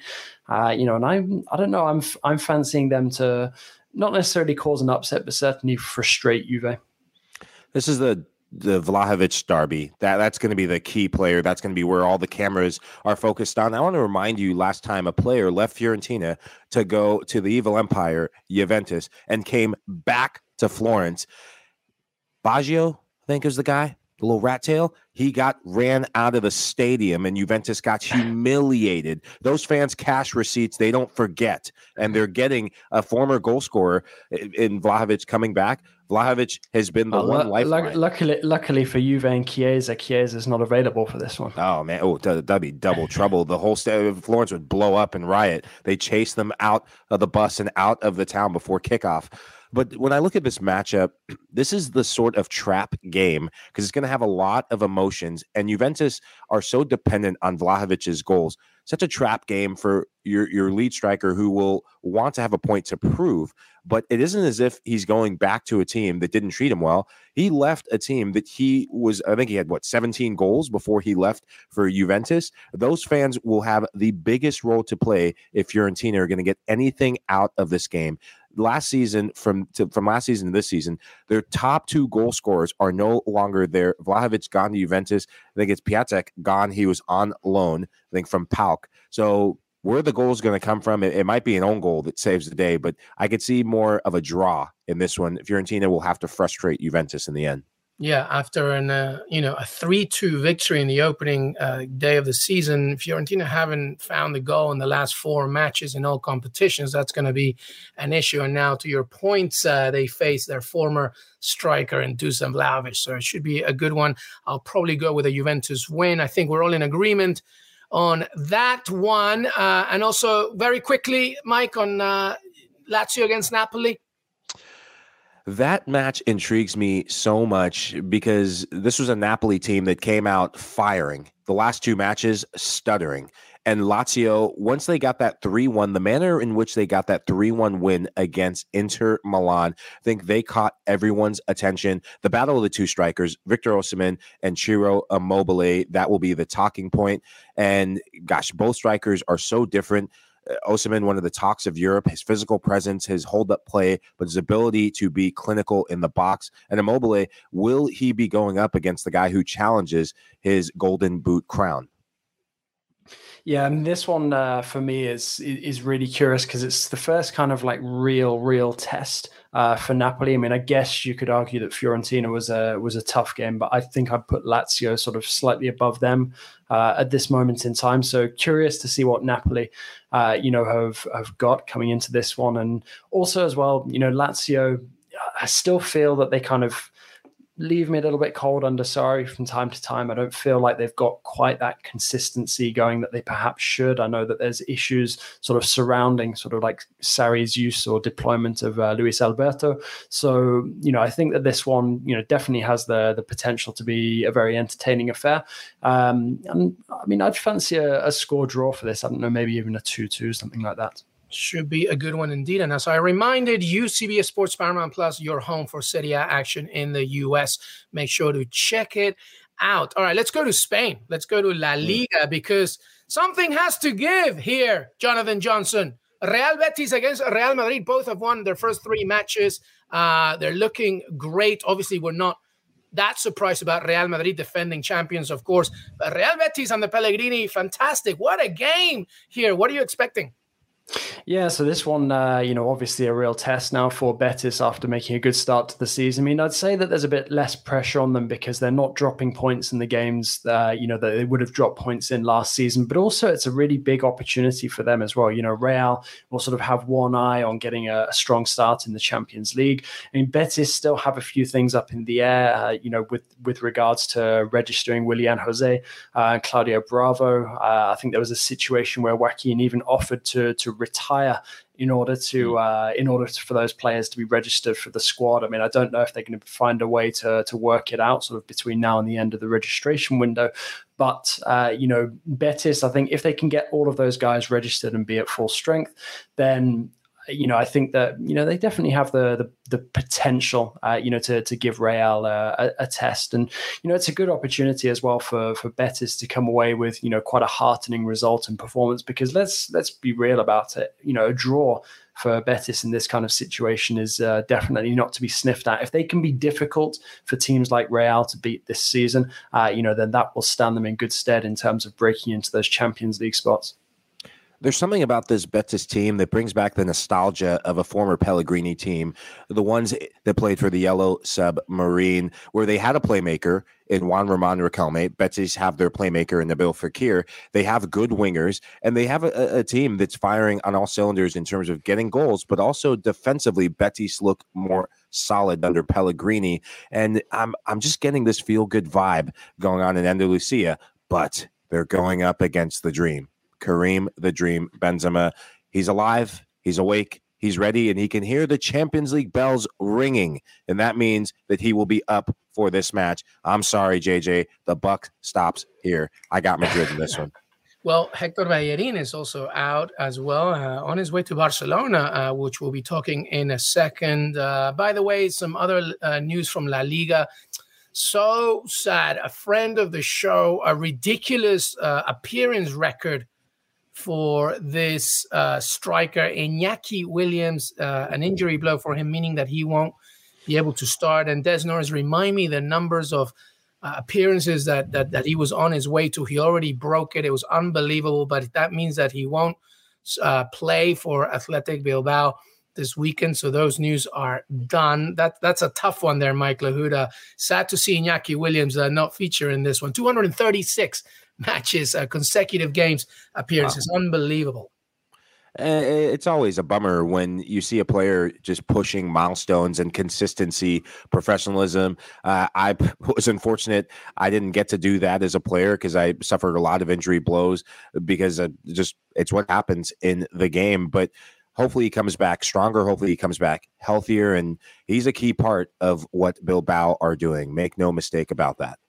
Uh, you know, and I'm I don't know I'm I'm fancying them to not necessarily cause an upset, but certainly frustrate Juve. This is the. the Vlahovic derby. That that's going to be the key player. That's going to be where all the cameras are focused on. I want to remind you, last time a player left Fiorentina to go to the evil empire, Juventus, and came back to Florence. Baggio, I think is the guy, the little rat tail, he got ran out of the stadium and Juventus got humiliated. Those fans' cash receipts, they don't forget. And they're getting a former goal scorer in Vlahovic coming back. Vlahovic has been the oh, one l- lifeline. L- luckily, luckily for Juve and Chiesa, Chiesa is not available for this one. Oh, man. Oh, that'd be double trouble. The whole state of Florence would blow up and riot. They chased them out of the bus and out of the town before kickoff. But when I look at this matchup, this is the sort of trap game because it's going to have a lot of emotions, and Juventus are so dependent on Vlahovic's goals. Such a trap game for your, your lead striker who will want to have a point to prove, but it isn't as if he's going back to a team that didn't treat him well. He left a team that he was, I think he had, what, seventeen goals before he left for Juventus. Those fans will have the biggest role to play if Fiorentina are going to get anything out of this game. Last season, from to, from last season to this season, their top two goal scorers are no longer there. Vlahovic gone to Juventus. I think it's Piatek gone. He was on loan, I think, from P A O K. So where the goal is going to come from, it, it might be an own goal that saves the day, but I could see more of a draw in this one. Fiorentina will have to frustrate Juventus in the end. Yeah, after an uh, you know a three two victory in the opening uh, day of the season, Fiorentina haven't found the goal in the last four matches in all competitions. That's going to be an issue. And now, to your points, uh, they face their former striker in Dusan Vlahovic, so it should be a good one. I'll probably go with a Juventus win. I think we're all in agreement on that one. Uh, and also, very quickly, Mike, on uh, Lazio against Napoli. That match intrigues me so much because this was a Napoli team that came out firing. The last two matches, stuttering. And Lazio, once they got that three one, the manner in which they got that three one win against Inter Milan, I think they caught everyone's attention. The battle of the two strikers, Victor Osimhen and Ciro Immobile, that will be the talking point. And gosh, both strikers are so different. Osimhen, one of the talks of Europe, his physical presence, his hold-up play, but his ability to be clinical in the box. And Immobile, will he be going up against the guy who challenges his golden boot crown? Yeah, and this one uh, for me is is really curious because it's the first kind of like real, real test uh, for Napoli. I mean, I guess you could argue that Fiorentina was a was a tough game, but I think I'd put Lazio sort of slightly above them uh, at this moment in time. So curious to see what Napoli, uh, you know, have have got coming into this one, and also as well, you know, Lazio. I still feel that they kind of leave me a little bit cold under Sarri from time to time. I don't feel like they've got quite that consistency going that they perhaps should. I know that there's issues sort of surrounding sort of like Sarri's use or deployment of uh, Luis Alberto. So, you know, I think that this one, you know, definitely has the the potential to be a very entertaining affair. Um, and I mean, I'd fancy a, a score draw for this. I don't know, maybe even a two two, something like that. Should be a good one indeed. And as I reminded you, C B S Sports Paramount Plus, your home for Serie A action in the U S. Make sure to check it out. All right, let's go to Spain. Let's go to La Liga because something has to give here, Jonathan Johnson. Real Betis against Real Madrid. Both have won their first three matches. Uh, they're looking great. Obviously, we're not that surprised about Real Madrid, defending champions, of course. But Real Betis and the Pellegrini, fantastic. What a game here. What are you expecting? Yeah, so this one, uh, you know, obviously a real test now for Betis after making a good start to the season. I mean, I'd say that there's a bit less pressure on them because they're not dropping points in the games, uh, you know, that they would have dropped points in last season. But also it's a really big opportunity for them as well. You know, Real will sort of have one eye on getting a, a strong start in the Champions League. I mean, Betis still have a few things up in the air, uh, you know, with, with regards to registering Willian Jose uh, and Claudio Bravo. Uh, I think there was a situation where Joaquin even offered to to retire in order to uh, in order to, for those players to be registered for the squad. I mean, I don't know if they're going to find a way to to work it out sort of between now and the end of the registration window. But, uh, you know, Betis, I think if they can get all of those guys registered and be at full strength, then, you know, I think that, you know, they definitely have the the, the potential, uh, you know, to to give Real uh, a, a test. And, you know, it's a good opportunity as well for for Betis to come away with, you know, quite a heartening result and performance, because let's let's be real about it. You know, a draw for Betis in this kind of situation is uh, definitely not to be sniffed at. If they can be difficult for teams like Real to beat this season, uh, you know, then that will stand them in good stead in terms of breaking into those Champions League spots. There's something about this Betis team that brings back the nostalgia of a former Pellegrini team, the ones that played for the Yellow Submarine, where they had a playmaker in Juan Ramon Riquelme. Betis have their playmaker in Nabil Fekir. They have good wingers, and they have a, a team that's firing on all cylinders in terms of getting goals, but also defensively, Betis look more solid under Pellegrini. And I'm I'm just getting this feel-good vibe going on in Andalusia, but they're going up against the Dream. Karim, the Dream, Benzema. He's alive, he's awake, he's ready, and he can hear the Champions League bells ringing, and that means that he will be up for this match. I'm sorry, J J, the buck stops here. I got Madrid in this one. Well, Hector Bellerin is also out as well, uh, on his way to Barcelona, uh, which we'll be talking in a second. Uh, by the way, some other uh, news from La Liga. So sad. A friend of the show, a ridiculous uh, appearance record for this uh, striker, Iñaki Williams, uh, an injury blow for him, meaning that he won't be able to start. And Des Norris, remind me the numbers of uh, appearances that, that that he was on his way to. He already broke it. It was unbelievable. But that means that he won't uh, play for Athletic Bilbao this weekend. So those news are done. That That's a tough one there, Mike Lahoud. Sad to see Iñaki Williams uh, not feature in this one. two hundred thirty-six matches, uh, consecutive games, appearances. Wow. Unbelievable. Uh, it's always a bummer when you see a player just pushing milestones and consistency, professionalism. Uh, I was unfortunate. I didn't get to do that as a player because I suffered a lot of injury blows because I just it's what happens in the game. But hopefully he comes back stronger. Hopefully he comes back healthier. And he's a key part of what Bilbao are doing. Make no mistake about that.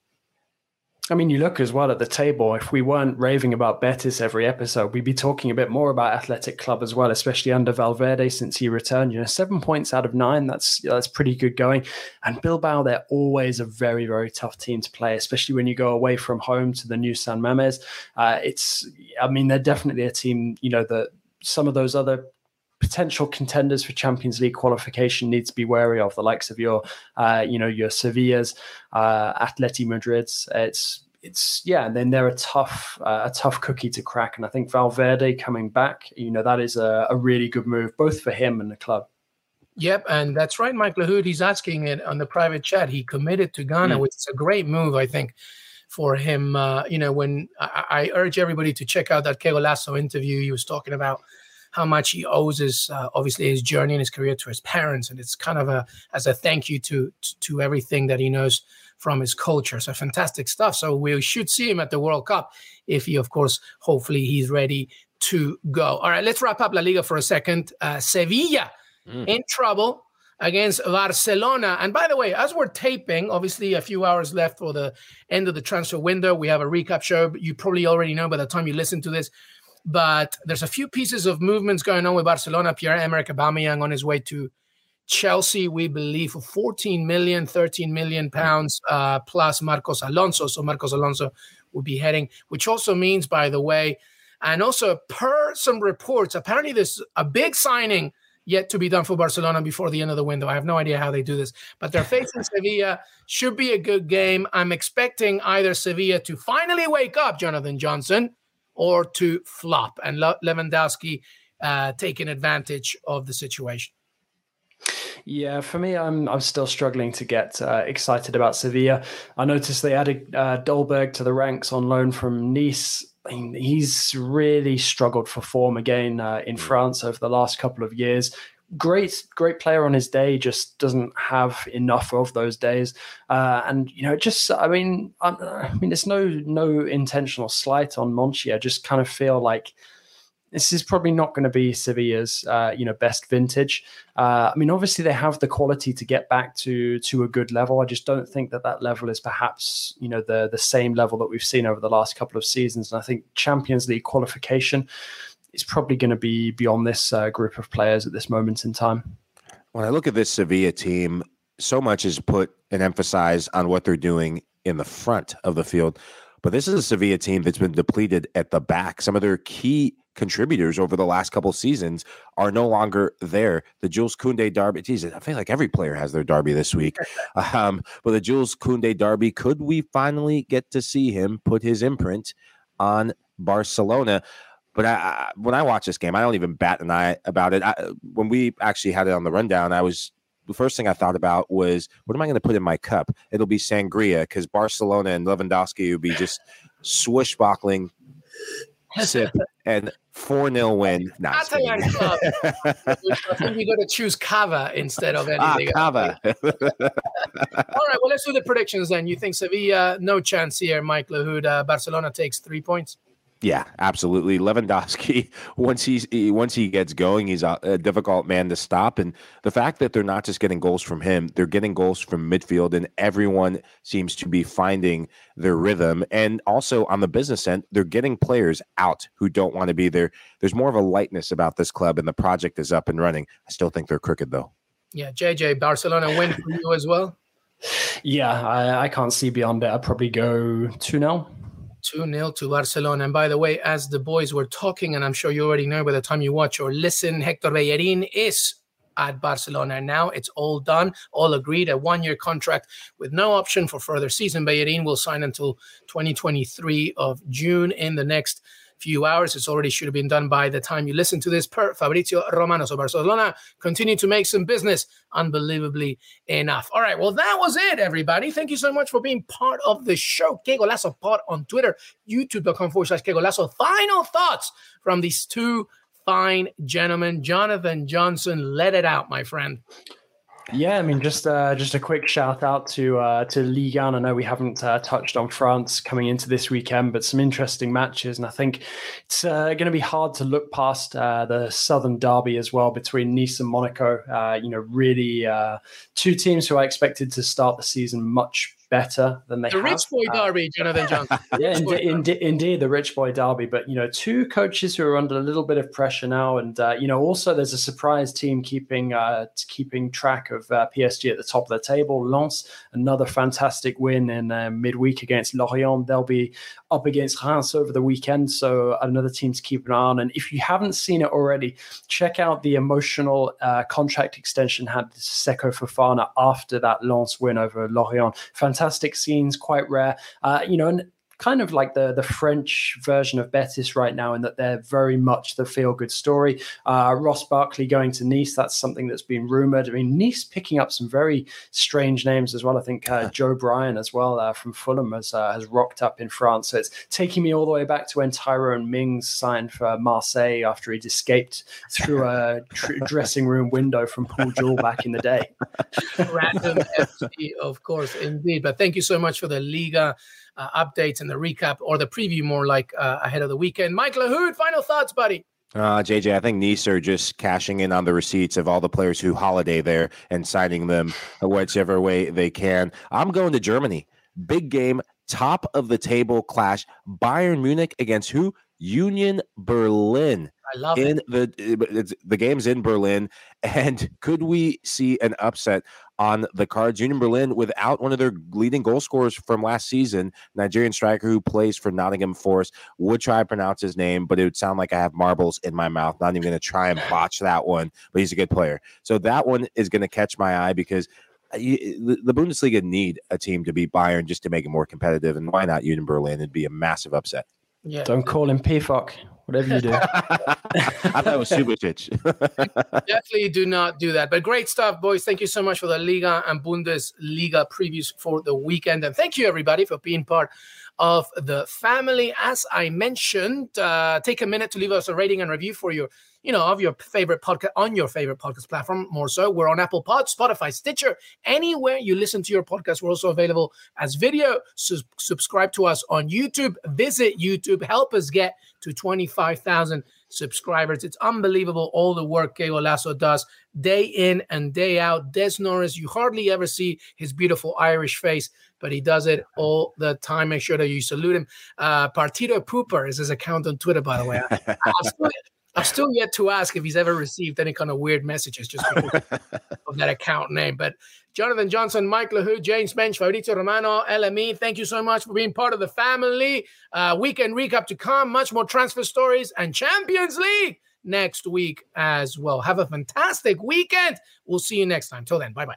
I mean, you look as well at the table. If we weren't raving about Betis every episode, we'd be talking a bit more about Athletic Club as well, especially under Valverde since he returned. You know, seven points out of nine, that's that's pretty good going. And Bilbao, they're always a very, very tough team to play, especially when you go away from home to the new San Mamés. Uh, it's, I mean, they're definitely a team, you know, that some of those other potential contenders for Champions League qualification need to be wary of, the likes of your, uh, you know, your Sevillas, uh, Atleti Madrids. It's, it's, yeah, and then they're a tough, uh, a tough cookie to crack. And I think Valverde coming back, you know, that is a, a really good move, both for him and the club. Yep, and that's right, Mike Lahoud. He's asking it on the private chat. He committed to Ghana, mm. which is a great move, I think, for him. Uh, you know, when I, I urge everybody to check out that Qué Golazo interview he was talking about, how much he owes his, uh, obviously, his journey and his career to his parents. And it's kind of a as a thank you to, to to everything that he knows from his culture. So fantastic stuff. So we should see him at the World Cup if he, of course, hopefully he's ready to go. All right, let's wrap up La Liga for a second. Uh, Sevilla mm. in trouble against Barcelona. And by the way, as we're taping, obviously a few hours left for the end of the transfer window. We have a recap show. You probably already know by the time you listen to this. But there's a few pieces of movements going on with Barcelona. Pierre-Emerick Aubameyang on his way to Chelsea, we believe, for fourteen million, thirteen million pounds, uh, plus Marcos Alonso. So Marcos Alonso will be heading, which also means, by the way, and also per some reports, apparently there's a big signing yet to be done for Barcelona before the end of the window. I have no idea how they do this, but they're facing Sevilla. Should be a good game. I'm expecting either Sevilla to finally wake up, Jonathan Johnson, or to flop, and Lewandowski uh, taking advantage of the situation. Yeah, for me, I'm I'm still struggling to get uh, excited about Sevilla. I noticed they added uh, Dolberg to the ranks on loan from Nice. I mean, he's really struggled for form again uh, in France over the last couple of years. Great, great player on his day, just doesn't have enough of those days. Uh, and, you know, just, I mean, I, I mean, it's no no intentional slight on Monchi. I just kind of feel like this is probably not going to be Sevilla's, uh, you know, best vintage. Uh, I mean, obviously they have the quality to get back to to a good level. I just don't think that that level is perhaps, you know, the the same level that we've seen over the last couple of seasons. And I think Champions League qualification, it's probably going to be beyond this uh, group of players at this moment in time. When I look at this Sevilla team, so much is put and emphasized on what they're doing in the front of the field. But this is a Sevilla team that's been depleted at the back. Some of their key contributors over the last couple seasons are no longer there. The Jules Koundé derby, geez, I feel like every player has their derby this week. Um, but the Jules Koundé derby, could we finally get to see him put his imprint on Barcelona? But I, I, when I watch this game, I don't even bat an eye about it. I, when we actually had it on the rundown, I was the first thing I thought about was, what am I going to put in my cup? It'll be sangria, because Barcelona and Lewandowski would be just swishbuckling sip and four nil win. No, I tell you, I think you're going to choose cava instead of anything. Ah, cava. All right, well, let's do the predictions then. You think Sevilla, no chance here, Mike Lahoud. Uh, Barcelona takes three points. Yeah, absolutely. Lewandowski, once he's he, once he gets going, he's a, a difficult man to stop. And the fact that they're not just getting goals from him, they're getting goals from midfield, and everyone seems to be finding their rhythm. And also on the business end, they're getting players out who don't want to be there. There's more of a lightness about this club, and the project is up and running. I still think they're crooked, though. Yeah, J J, Barcelona win for you as well? Yeah, I, I can't see beyond it. I'd probably go two nil. two nil to Barcelona. And by the way, as the boys were talking, and I'm sure you already know by the time you watch or listen, Hector Bellerin is at Barcelona now. It's all done, all agreed, a one-year contract with no option for further season. Bellerin will sign until twenty twenty-three of June in the next few hours. It's already should have been done by the time you listen to this, per Fabrizio Romano. So Barcelona continue to make some business, unbelievably enough. All right, well, that was it, everybody. Thank you so much for being part of the show. Qué Golazo Pod on Twitter, youtube.com forward slash Qué Golazo. Final thoughts from these two fine gentlemen. Jonathan Johnson, let it out, my friend. Yeah, I mean, just uh, just a quick shout out to uh, to Ligue one. I know we haven't uh, touched on France coming into this weekend, but some interesting matches. And I think it's uh, going to be hard to look past uh, the Southern Derby as well between Nice and Monaco. Uh, you know, really uh, two teams who I expected to start the season much better than they the have. The rich boy uh, derby, Jonathan Johnson. Yeah, ind- ind- indeed, the rich boy derby. But, you know, two coaches who are under a little bit of pressure now. And, uh, you know, also there's a surprise team keeping uh, keeping track of uh, P S G at the top of the table. Lens, another fantastic win in uh, midweek against Lorient. They'll be up against Reims over the weekend. So another team to keep an eye on. And if you haven't seen it already, check out the emotional uh, contract extension had Seko Fofana after that Lens win over Lorient. Fantastic. Fantastic scenes, quite rare, uh, you know, and kind of like the the French version of Betis right now, in that they're very much the feel-good story. Uh, Ross Barkley going to Nice, that's something that's been rumoured. I mean, Nice picking up some very strange names as well. I think uh, Joe Bryan as well uh, from Fulham has, uh, has rocked up in France. So it's taking me all the way back to when Tyrone Mings signed for Marseille after he'd escaped through a tr- dressing room window from Paul Jewell back in the day. Random F C, of course, indeed. But thank you so much for the Liga Uh, updates and the recap, or the preview more like uh, ahead of the weekend. Mike Lahoud, final thoughts, buddy. Uh, J J, I think Nice are just cashing in on the receipts of all the players who holiday there and signing them whichever way they can. I'm going to Germany. Big game, top of the table clash. Bayern Munich against who? Union Berlin. I love in it. The, it's, the game's in Berlin. And could we see an upset on the cards? Union Berlin without one of their leading goal scorers from last season, Nigerian striker who plays for Nottingham Forest. Would try to pronounce his name, but it would sound like I have marbles in my mouth. Not even going to try and botch that one, but he's a good player. So that one is going to catch my eye, because the Bundesliga need a team to beat Bayern just to make it more competitive. And why not Union Berlin? It'd be a massive upset. Yeah. Don't call him P F O C. Whatever you do. I thought it was Subasic. Definitely do not do that. But great stuff, boys. Thank you so much for the Liga and Bundesliga previews for the weekend. And thank you, everybody, for being part of the family. As I mentioned, uh, take a minute to leave us a rating and review for your, you know, of your favorite podcast, on your favorite podcast platform, more so. We're on Apple Pod, Spotify, Stitcher, anywhere you listen to your podcast. We're also available as video. Su- subscribe to us on YouTube. Visit YouTube. Help us get to twenty-five thousand subscribers. It's unbelievable all the work Qué Golazo does day in and day out. Des Norris, you hardly ever see his beautiful Irish face, but he does it all the time. Make sure that you salute him. Uh, Partido Pooper is his account on Twitter, by the way. I, I've, still, I've still yet to ask if he's ever received any kind of weird messages just because of that account name. But Jonathan Johnson, Mike Lahoud, James Mensch, Fabrizio Romano, L M E, thank you so much for being part of the family. Uh, weekend recap to come, much more transfer stories, and Champions League next week as well. Have a fantastic weekend. We'll see you next time. Till then, bye-bye.